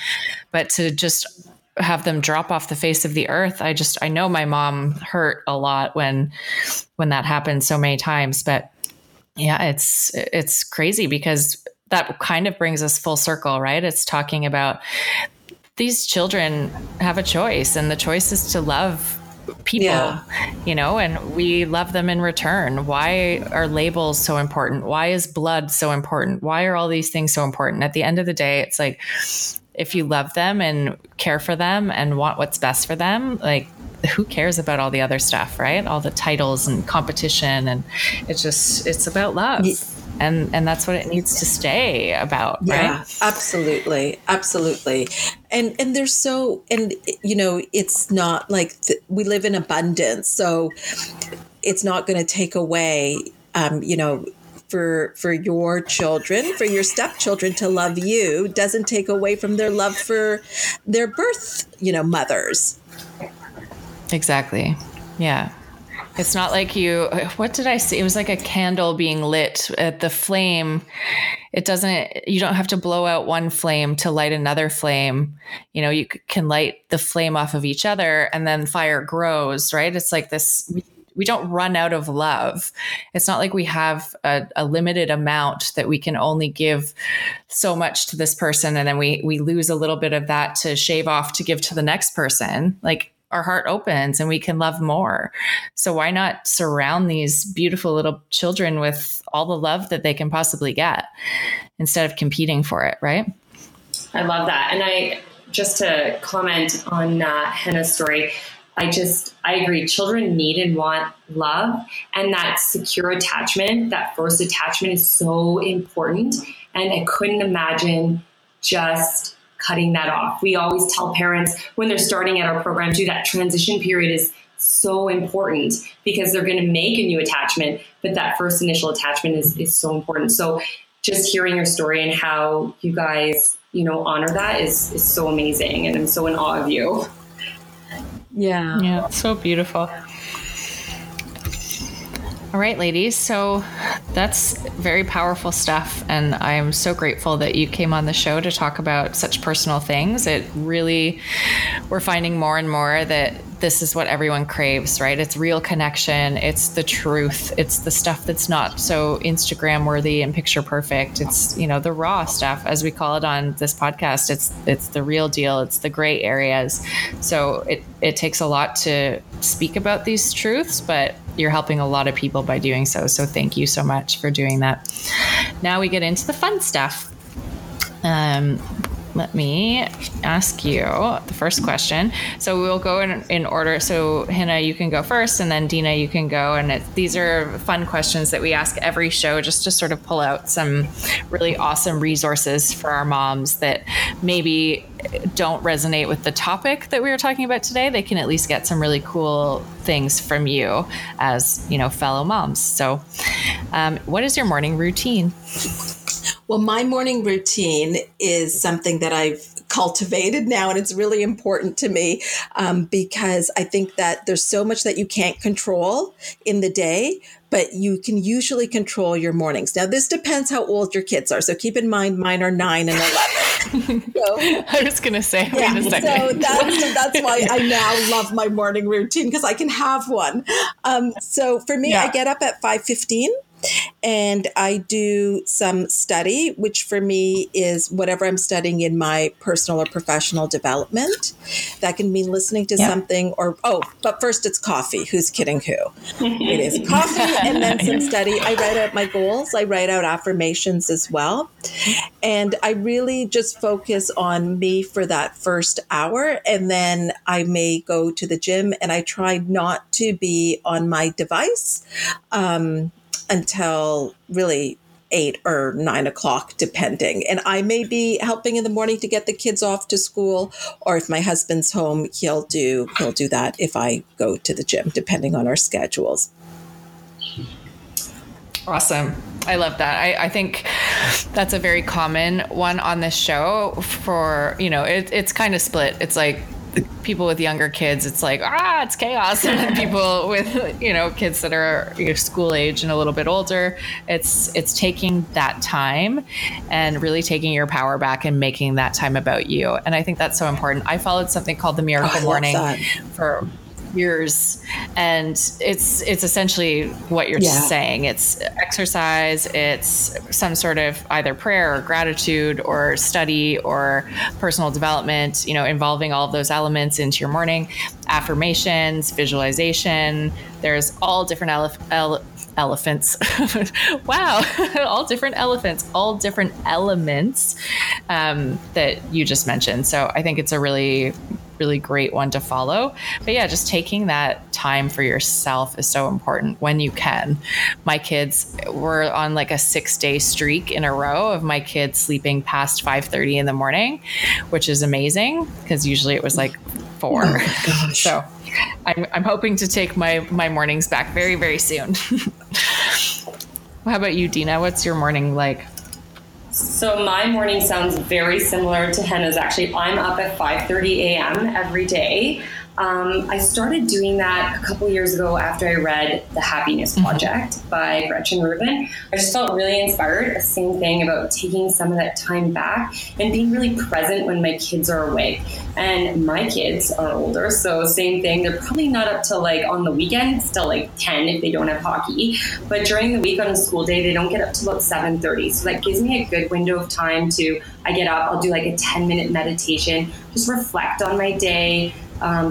but to just have them drop off the face of the earth. I know my mom hurt a lot when that happened so many times, but yeah, it's crazy because that kind of brings us full circle, right? It's talking about these children have a choice and the choice is to love people, you know, and we love them in return. Why are labels so important? Why is blood so important? Why are all these things so important? At the end of the day, it's like, if you love them and care for them and want what's best for them, like who cares about all the other stuff, right? All the titles and competition. And it's about love. And that's what it needs to stay about, right? Absolutely. Absolutely. And there's so, and you know, it's not like we live in abundance, so it's not going to take away, you know, for your children, for your stepchildren to love you doesn't take away from their love for their birth, you know, mothers. Exactly. Yeah. It's not like you, what did I see? It was like a candle being lit at the flame. It doesn't, you don't have to blow out one flame to light another flame. You know, you can light the flame off of each other and then fire grows, right? It's like this, we don't run out of love. It's not like we have a limited amount that we can only give so much to this person. And then we lose a little bit of that to shave off to give to the next person. Like, our heart opens and we can love more. So why not surround these beautiful little children with all the love that they can possibly get instead of competing for it, right? I love that. And I, just to comment on Hina's story, I agree. Children need and want love, and that secure attachment, that first attachment is so important. And I couldn't imagine just cutting that off. We always tell parents when they're starting at our program too, that transition period is so important because they're going to make a new attachment, but that first initial attachment is so important. So just hearing your story and how you guys, you know, honor that is so amazing. And I'm so in awe of you. Yeah. Yeah. So beautiful. All right, ladies. So that's very powerful stuff. And I'm so grateful that you came on the show to talk about such personal things. We're finding more and more that this is what everyone craves, right? It's real connection. It's the truth. It's the stuff that's not so Instagram worthy and picture perfect. It's, you know, the raw stuff, as we call it on this podcast. It's the real deal. It's the gray areas. So it takes a lot to speak about these truths, but you're helping a lot of people by doing so. So thank you so much for doing that. Now we get into the fun stuff. Let me ask you the first question. So we'll go in order. So Hina, you can go first, and then Dina, you can go. And these are fun questions that we ask every show just to sort of pull out some really awesome resources for our moms that maybe don't resonate with the topic that we were talking about today. They can at least get some really cool things from you as, you know, fellow moms. So what is your morning routine? Well, my morning routine is something that I've cultivated now, and it's really important to me because I think that there's so much that you can't control in the day, but you can usually control your mornings. Now, this depends how old your kids are. So keep in mind, mine are 9 and 11. So, I was going to say, yeah, wait a second. So that's why I now love my morning routine, because I can have one. So for me, yeah. I get up at 5:15. And I do some study, which for me is whatever I'm studying in my personal or professional development. That can mean listening to something or, but first it's coffee. Who's kidding who? It is coffee and then some study. I write out my goals. I write out affirmations as well. And I really just focus on me for that first hour. And then I may go to the gym, and I try not to be on my device until really 8 or 9 o'clock, depending. And I may be helping in the morning to get the kids off to school, or if my husband's home, he'll do that if I go to the gym, depending on our schedules. Awesome. I love that. I think that's a very common one on this show for, you know, it's kind of split. It's like, people with younger kids, it's like, it's chaos. And then people with, you know, kids that are, you know, school age and a little bit older, it's taking that time and really taking your power back and making that time about you. And I think that's so important. I followed something called The Miracle Morning for years, and it's essentially what you're saying. It's exercise, it's some sort of either prayer or gratitude or study or personal development, you know, involving all of those elements into your morning. Affirmations, visualization, there's all different elephants. Wow. All different elements that you just mentioned. So I think it's a really great one to follow. But yeah, just taking that time for yourself is so important when you can. My kids were on like a 6-day streak in a row of my kids sleeping past 5:30 in the morning, which is amazing because usually it was like 4. Oh my gosh. So I'm hoping to take my mornings back very, very soon. How about you, Dina? What's your morning like? So my morning sounds very similar to Hina's. Actually, I'm up at 5:30 a.m. every day. I started doing that a couple years ago after I read The Happiness Project by Gretchen Rubin. I just felt really inspired. The same thing about taking some of that time back and being really present when my kids are awake. And my kids are older, so same thing. They're probably not up till like on the weekend, still like 10 if they don't have hockey. But during the week on a school day, they don't get up till about 7:30. So that gives me a good window of time to, I get up, I'll do like a 10-minute meditation, just reflect on my day,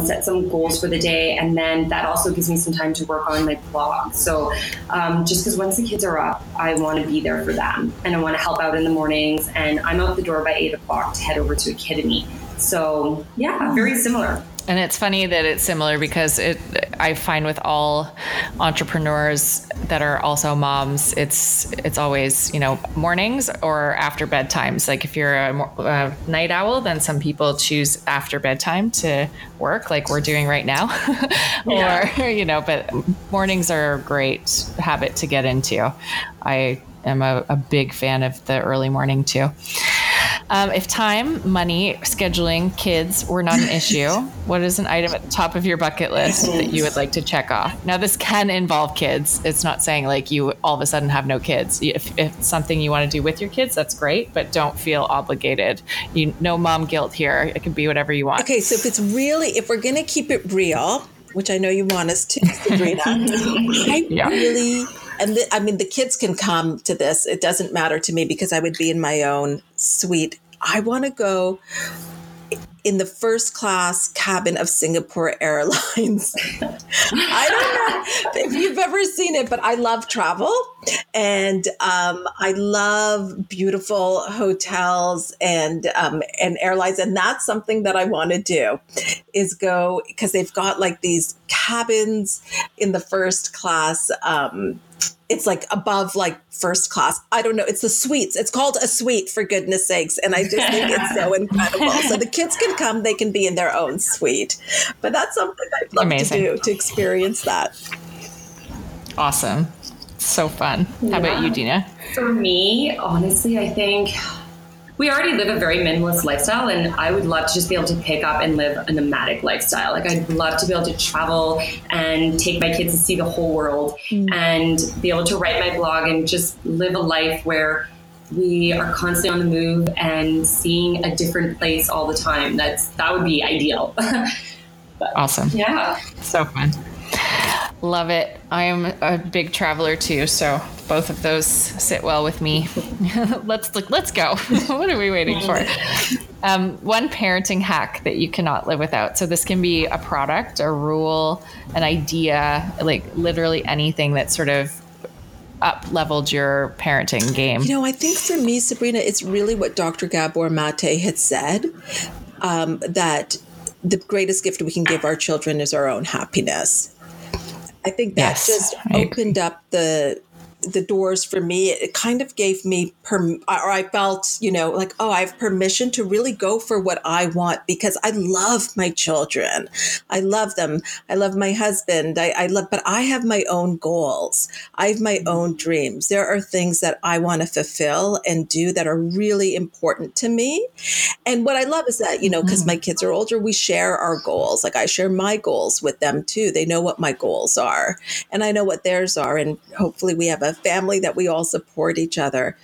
set some goals for the day. And then that also gives me some time to work on my blog. So just because once the kids are up, I want to be there for them and I want to help out in the mornings. And I'm out the door by 8 o'clock to head over to Akidemi. So yeah, very similar. And it's funny that it's similar because I find with all entrepreneurs that are also moms, it's always, you know, mornings or after bedtimes. Like if you're a night owl, then some people choose after bedtime to work like we're doing right now. Or, you know, but mornings are a great habit to get into. I am a big fan of the early morning too. If time, money, scheduling, kids were not an issue, what is an item at the top of your bucket list that you would like to check off? Now, this can involve kids. It's not saying like you all of a sudden have no kids. If it's something you want to do with your kids, that's great, but don't feel obligated. No mom guilt here. It can be whatever you want. Okay, so if we're going to keep it real, which I know you want us to, Sabrina, I mean, the kids can come to this. It doesn't matter to me because I would be in my own suite. I want to go in the first class cabin of Singapore Airlines. I don't know if you've ever seen it, but I love travel and I love beautiful hotels and airlines. And that's something that I want to do is go because they've got like these cabins in the first class. It's like above like first class. I don't know. It's the suites. It's called a suite, for goodness sakes. And I just think it's so incredible. So the kids can come, they can be in their own suite. But that's something I'd love to do, to experience that. Awesome. So fun. How about you, Dina? For me, honestly, I think we already live a very minimalist lifestyle, and I would love to just be able to pick up and live a nomadic lifestyle. Like I'd love to be able to travel and take my kids to see the whole world and be able to write my blog and just live a life where we are constantly on the move and seeing a different place all the time. That would be ideal. But, awesome. Yeah. So fun. Love it. I am a big traveler too, so both of those sit well with me. Let's go. What are we waiting for? One parenting hack that you cannot live without. So this can be a product, a rule, an idea, like literally anything that sort of up-leveled your parenting game. You know, I think for me, Sabrina, it's really what Dr. Gabor Mate had said, that the greatest gift we can give our children is our own happiness. I think that just opened up the doors for me. It kind of gave me, or I felt, like, oh, I have permission to really go for what I want because I love my children. I love them. I love my husband. But I have my own goals. I have my own dreams. There are things that I want to fulfill and do that are really important to me. And what I love is that, because my kids are older, we share our goals. Like I share my goals with them too. They know what my goals are and I know what theirs are. And hopefully we have a family that we all support each other.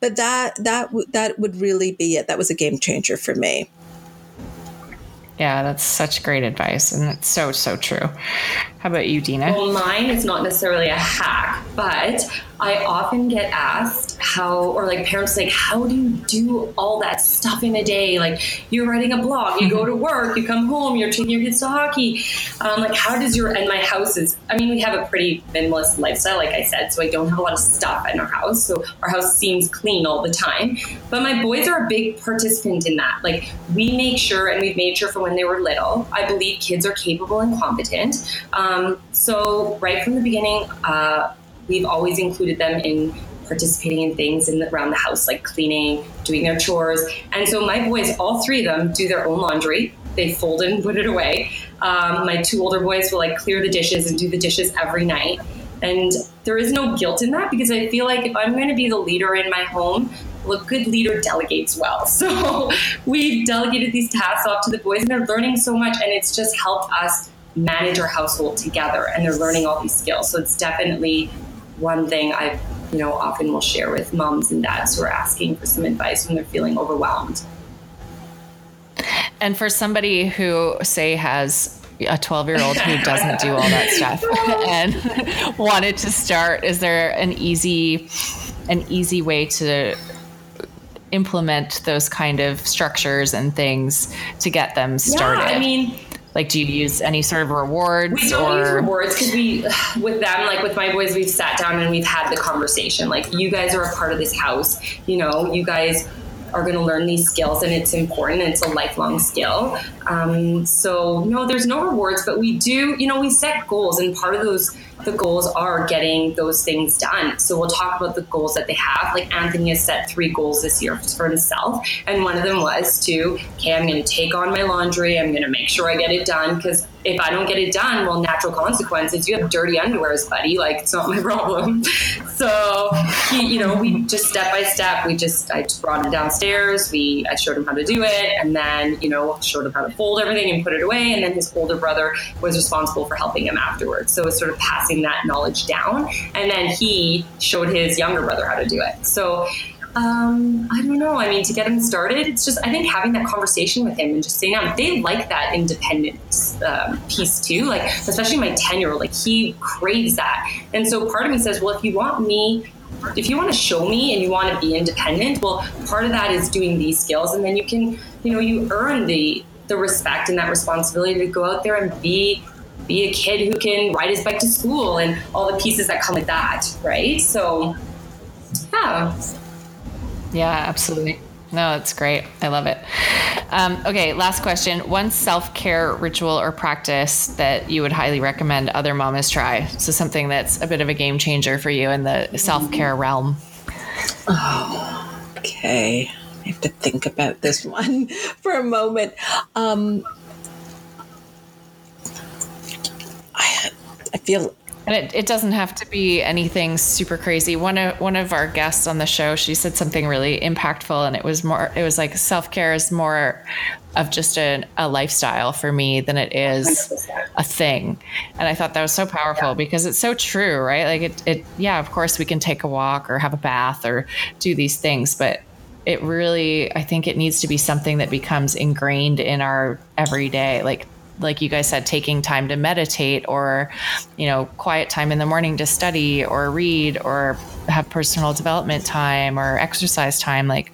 But that would really be it. That was a game changer for me. Yeah, that's such great advice. And it's so, so true. How about you, Dina? Well, mine is not necessarily a hack, but I often get asked how do you do all that stuff in a day? Like you're writing a blog, you go to work, you come home, you're taking your kids to hockey. My house is, we have a pretty minimalist lifestyle, like I said, so I don't have a lot of stuff in our house. So our house seems clean all the time, but my boys are a big participant in that. Like we make sure, and we've made sure from when they were little, I believe kids are capable and competent. So right from the beginning, we've always included them in participating in things around the house, like cleaning, doing their chores. And so my boys, all three of them, do their own laundry. They fold it and put it away. My two older boys will clear the dishes and do the dishes every night. And there is no guilt in that because I feel like if I'm going to be the leader in my home, a good leader delegates well. So we've delegated these tasks off to the boys and they're learning so much, and it's just helped us manage our household together, and they're learning all these skills. So it's definitely one thing I, often will share with moms and dads who are asking for some advice when they're feeling overwhelmed. And for somebody who, say, has a 12-year-old who doesn't do all that stuff and wanted to start, is there an easy way to implement those kind of structures and things to get them started? Yeah, do you use any sort of rewards? We don't use rewards because with them, with my boys, we've sat down and we've had the conversation. You guys are a part of this house. You guys are going to learn these skills, and it's important. It's a lifelong skill. So no, there's no rewards, but we do, we set goals, and part of the goals are getting those things done. So we'll talk about the goals that they have. Anthony has set 3 goals this year for himself. And one of them was I'm going to take on my laundry. I'm going to make sure I get it done because if I don't get it done, well, natural consequences, you have dirty underwears, buddy. Like, it's not my problem. So, we just step by step, I just brought him downstairs. I showed him how to do it. And then, showed him how to fold everything and put it away. And then his older brother was responsible for helping him afterwards. So it's sort of passing that knowledge down. And then he showed his younger brother how to do it. So, I don't know. I mean, to get him started, it's just, I think having that conversation with him and just saying, they like that independent piece too. Like, especially my 10-year-old, like, he craves that. And so part of me says, well, if you want to show me and you want to be independent, well, part of that is doing these skills. And then you can, you earn the respect and that responsibility to go out there and be a kid who can ride his bike to school and all the pieces that come with that. Right. So, yeah. Yeah, absolutely. No, that's great. I love it. Okay, last question. One self-care ritual or practice that you would highly recommend other mamas try. So something that's a bit of a game changer for you in the self-care realm. Oh, okay. I have to think about this one for a moment. I feel... And it doesn't have to be anything super crazy. One of our guests on the show, she said something really impactful, and it was like self-care is more of just a lifestyle for me than it is a thing. And I thought that was so powerful because it's so true, right? Like of course we can take a walk or have a bath or do these things, but it really, I think it needs to be something that becomes ingrained in our everyday, like you guys said, taking time to meditate or, quiet time in the morning to study or read or have personal development time or exercise time. Like,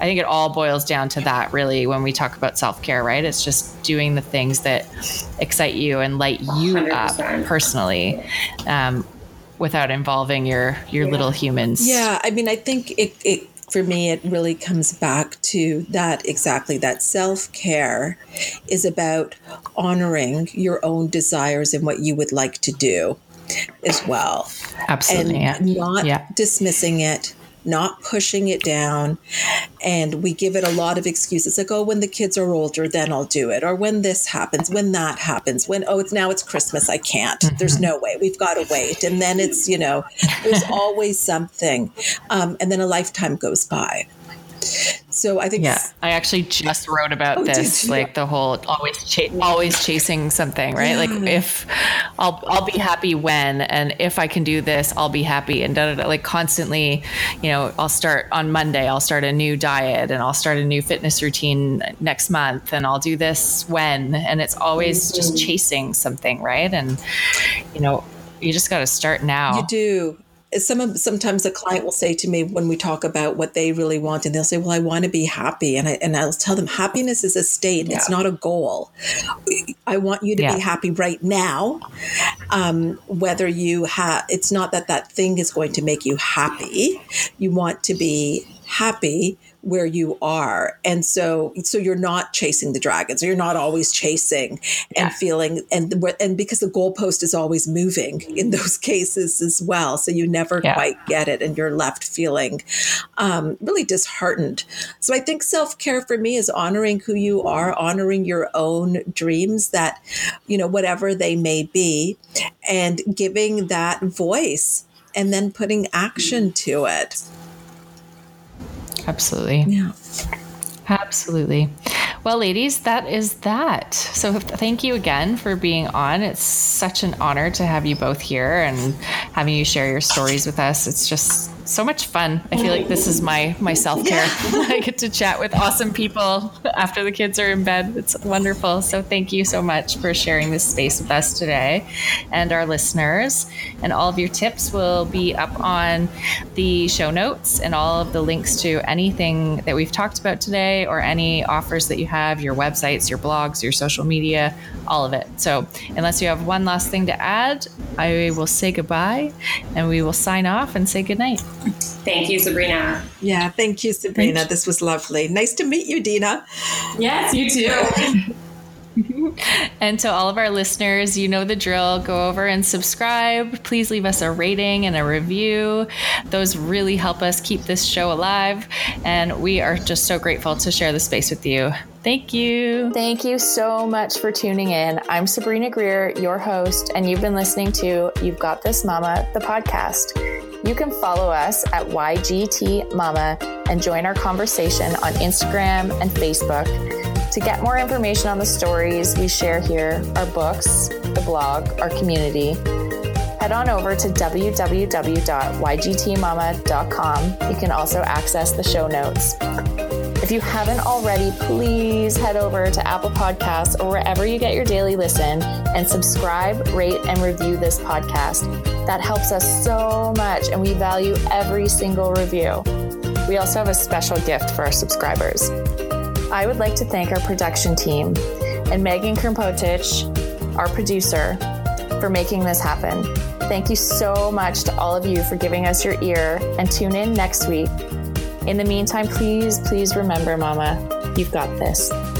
I think it all boils down to that really when we talk about self-care, right? It's just doing the things that excite you and light you 100%. Up personally, without involving your little humans. Yeah. I mean, I think it for me, it really comes back to that self-care is about honoring your own desires and what you would like to do as well. Absolutely. And not dismissing it, not pushing it down. And we give it a lot of excuses like, oh, when the kids are older, then I'll do it. Or when this happens, when that happens, it's Christmas, I can't. Mm-hmm. There's no way. We've got to wait. And then it's, there's always something. And then a lifetime goes by. So I think... Yeah, I actually just wrote about this, like the whole always chasing something, right? Yeah. Like if I'll be happy when, and if I can do this, I'll be happy and da da da. Like constantly, I'll start on Monday, I'll start a new diet and I'll start a new fitness routine next month and I'll do this when, and it's always just chasing something, right? And, you just got to start now. You do. Sometimes a client will say to me when we talk about what they really want, and they'll say, well, I want to be happy. And I'll tell them happiness is a state. Yeah. It's not a goal. I want you to be happy right now. Whether you have, it's not that thing is going to make you happy. You want to be happy where you are. And so you're not chasing the dragons, or you're not always chasing and feeling, and because the goalpost is always moving in those cases as well. So you never quite get it, and you're left feeling really disheartened. So I think self-care for me is honoring who you are, honoring your own dreams that, whatever they may be, and giving that voice and then putting action to it. Absolutely. Yeah. Absolutely. Well, ladies, that is that. So thank you again for being on. It's such an honor to have you both here and having you share your stories with us. It's just so much fun. I feel like this is my self-care. I get to chat with awesome people after the kids are in bed. It's wonderful. So thank you so much for sharing this space with us today and our listeners. And all of your tips will be up on the show notes, and all of the links to anything that we've talked about today or any offers that you have, your websites, your blogs, your social media, all of it. So unless you have one last thing to add, I will say goodbye, and we will sign off and say goodnight. Thank you, Sabrina. Yeah, thank you, Sabrina. Thank you. This was lovely. Nice to meet you, Dina. Yes, you too. And to all of our listeners, you know the drill. Go over and subscribe. Please leave us a rating and a review. Those really help us keep this show alive. And we are just so grateful to share the space with you. Thank you. Thank you so much for tuning in. I'm Sabrina Greer, your host, and you've been listening to You've Got This Mama, the podcast. You can follow us at YGT Mama and join our conversation on Instagram and Facebook. To get more information on the stories we share here, our books, the blog, our community, head on over to www.ygtmama.com. You can also access the show notes. If you haven't already, please head over to Apple Podcasts or wherever you get your daily listen and subscribe, rate, and review this podcast. That helps us so much, and we value every single review. We also have a special gift for our subscribers. I would like to thank our production team and Megan Krimpotich, our producer, for making this happen. Thank you so much to all of you for giving us your ear, and tune in next week. In the meantime, please remember, Mama, you've got this.